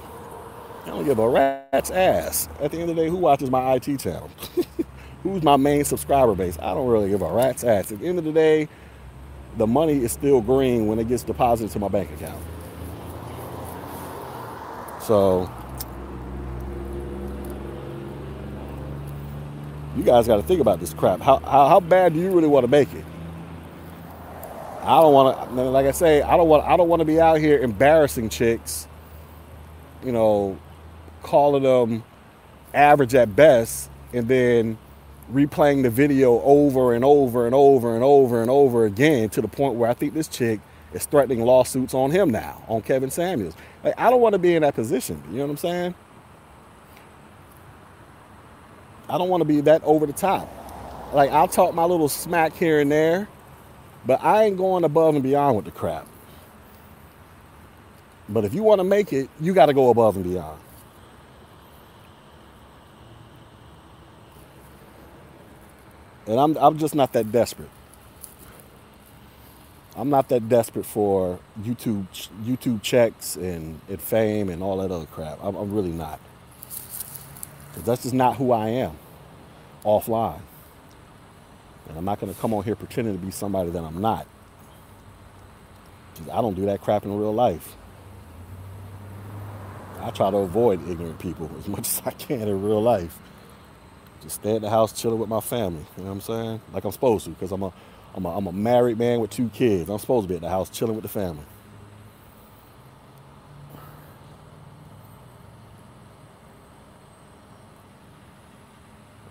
I don't give a rat's ass. At the end of the day, who watches my IT channel? Who's my main subscriber base? I don't really give a rat's ass. At the end of the day, the money is still green when it gets deposited to my bank account. So you guys got to think about this crap. How bad do you really want to make it? I don't want to. Like I say, I don't want to be out here embarrassing chicks. You know, calling them average at best, and then replaying the video over and over and over and over and over again to the point where I think this chick is threatening lawsuits on him now, on Kevin Samuels. Like, I don't want to be in that position. You know what I'm saying? I don't want to be that over the top. Like, I'll talk my little smack here and there, but I ain't going above and beyond with the crap. But if you want to make it, you got to go above and beyond. And I'm just not that desperate. I'm not that desperate for YouTube checks and fame and all that other crap. I'm really not. That's just not who I am offline. And I'm not going to come on here pretending to be somebody that I'm not. I don't do that crap in real life. I try to avoid ignorant people as much as I can in real life. Just stay at the house chilling with my family. You know what I'm saying? Like I'm supposed to, because I'm a married man with 2 kids. I'm supposed to be at the house chilling with the family.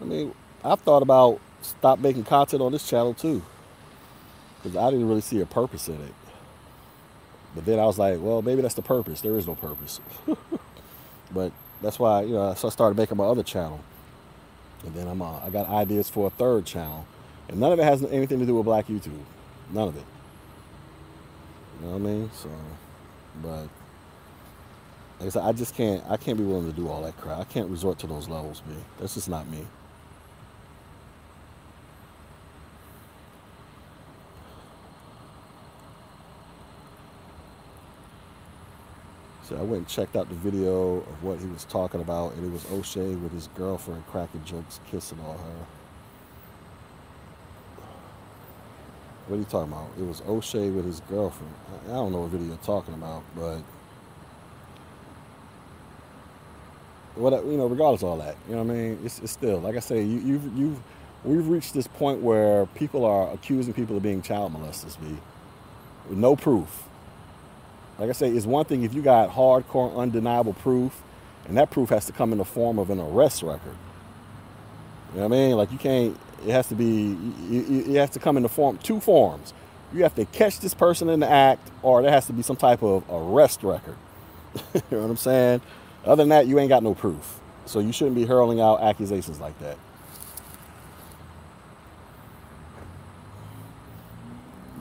I mean, I've thought about stop making content on this channel too, because I didn't really see a purpose in it. But then I was like, well, maybe that's the purpose. There is no purpose. But that's why, you know, so I started making my other channel. And then I got ideas for a 3rd channel. And none of it has anything to do with black YouTube. None of it. You know what I mean? So, but like I said, I can't be willing to do all that crap. I can't resort to those levels, man. That's just not me. So I went and checked out the video of what he was talking about, and it was O'Shea with his girlfriend cracking jokes, kissing on her. What are you talking about? It was O'Shea with his girlfriend. I don't know what video you're talking about, but what, you know, regardless of all that, you know what I mean? It's still, like I say, we've reached this point where people are accusing people of being child molesters, B, with no proof. Like I say, it's one thing if you got hardcore, undeniable proof, and that proof has to come in the form of an arrest record. You know what I mean? Like, you can't, it has to be, it has to come in the form, two forms. You have to catch this person in the act, or there has to be some type of arrest record. You know what I'm saying? Other than that, you ain't got no proof. So you shouldn't be hurling out accusations like that.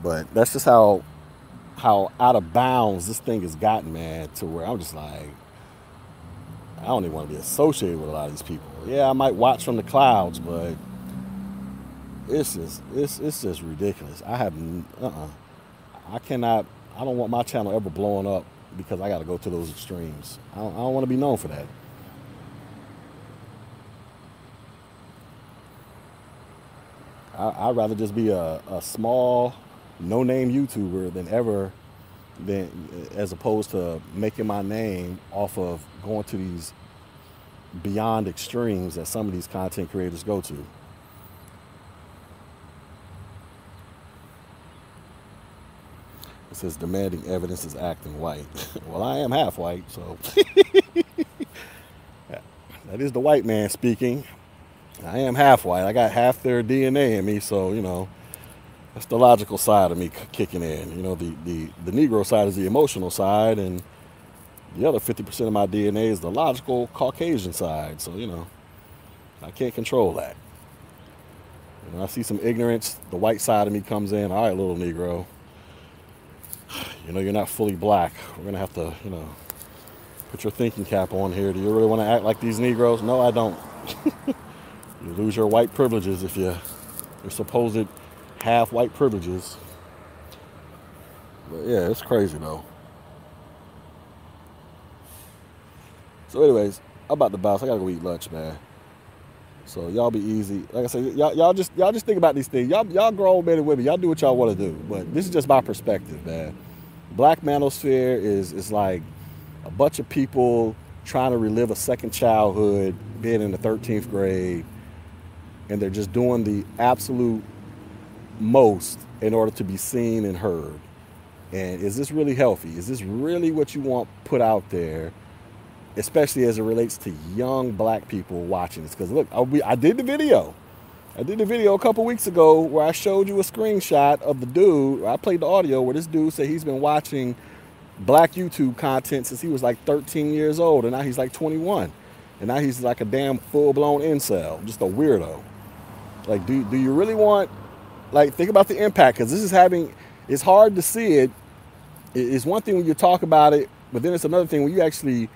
But that's just how out of bounds this thing has gotten, man, to where I'm just like, I don't even want to be associated with a lot of these people. Yeah, I might watch from the clouds, but it's just ridiculous. I don't want my channel ever blowing up because I got to go to those extremes. I don't want to be known for that. I'd rather just be a small, no-name YouTuber as opposed to making my name off of going to these beyond extremes that some of these content creators go to. It says demanding evidence is acting white. Well, I am half white, so that is the white man speaking. I am half white. I got half their DNA in me, so, you know, that's the logical side of me kicking in. You know, the Negro side is the emotional side, and the other 50% of my DNA is the logical Caucasian side. So, you know, I can't control that. When I see some ignorance, the white side of me comes in. All right, little Negro, you know, you're not fully black. We're going to have to, you know, put your thinking cap on here. Do you really want to act like these Negroes? No, I don't. You lose your white privileges if your supposed half white privileges. But yeah, it's crazy though. So anyways, I'm about to bounce. I gotta go eat lunch, man. So y'all be easy. Like I said, y'all just think about these things. Y'all grown men and women, y'all do what y'all want to do. But this is just my perspective, man. Black Manosphere is like a bunch of people trying to relive a second childhood, being in the 13th grade. And they're just doing the absolute most in order to be seen and heard. And is this really healthy? Is this really what you want put out there? Especially as it relates to young black people watching this. Because look, I did the video. I did the video a couple weeks ago where I showed you a screenshot of the dude. I played the audio where this dude said he's been watching black YouTube content since he was like 13 years old. And now he's like 21. And now he's like a damn full-blown incel. Just a weirdo. Like, do you really want... Like, think about the impact, because this is having... It's hard to see it. It's one thing when you talk about it, but then it's another thing when you actually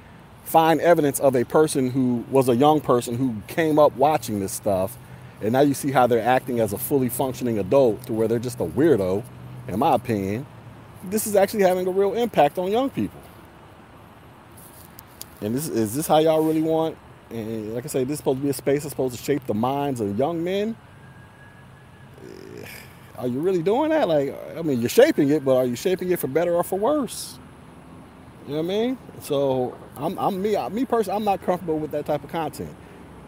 find evidence of a person who was a young person who came up watching this stuff, and now you see how they're acting as a fully functioning adult to where they're just a weirdo, in my opinion. This is actually having a real impact on young people. And is this how y'all really want? And like I say, this is supposed to be a space that's supposed to shape the minds of young men. Are you really doing that? Like, I mean, you're shaping it, but are you shaping it for better or for worse? You know what I mean? So I'm me personally, I'm not comfortable with that type of content,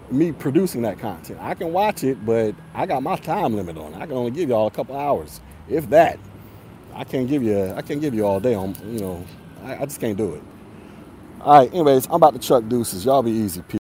me producing that content. I can watch it, but I got my time limit on it. I can only give y'all a couple hours, if that. I can't give you all day on, you know, I just can't do it. All right, anyways, I'm about to chuck deuces. Y'all be easy, people.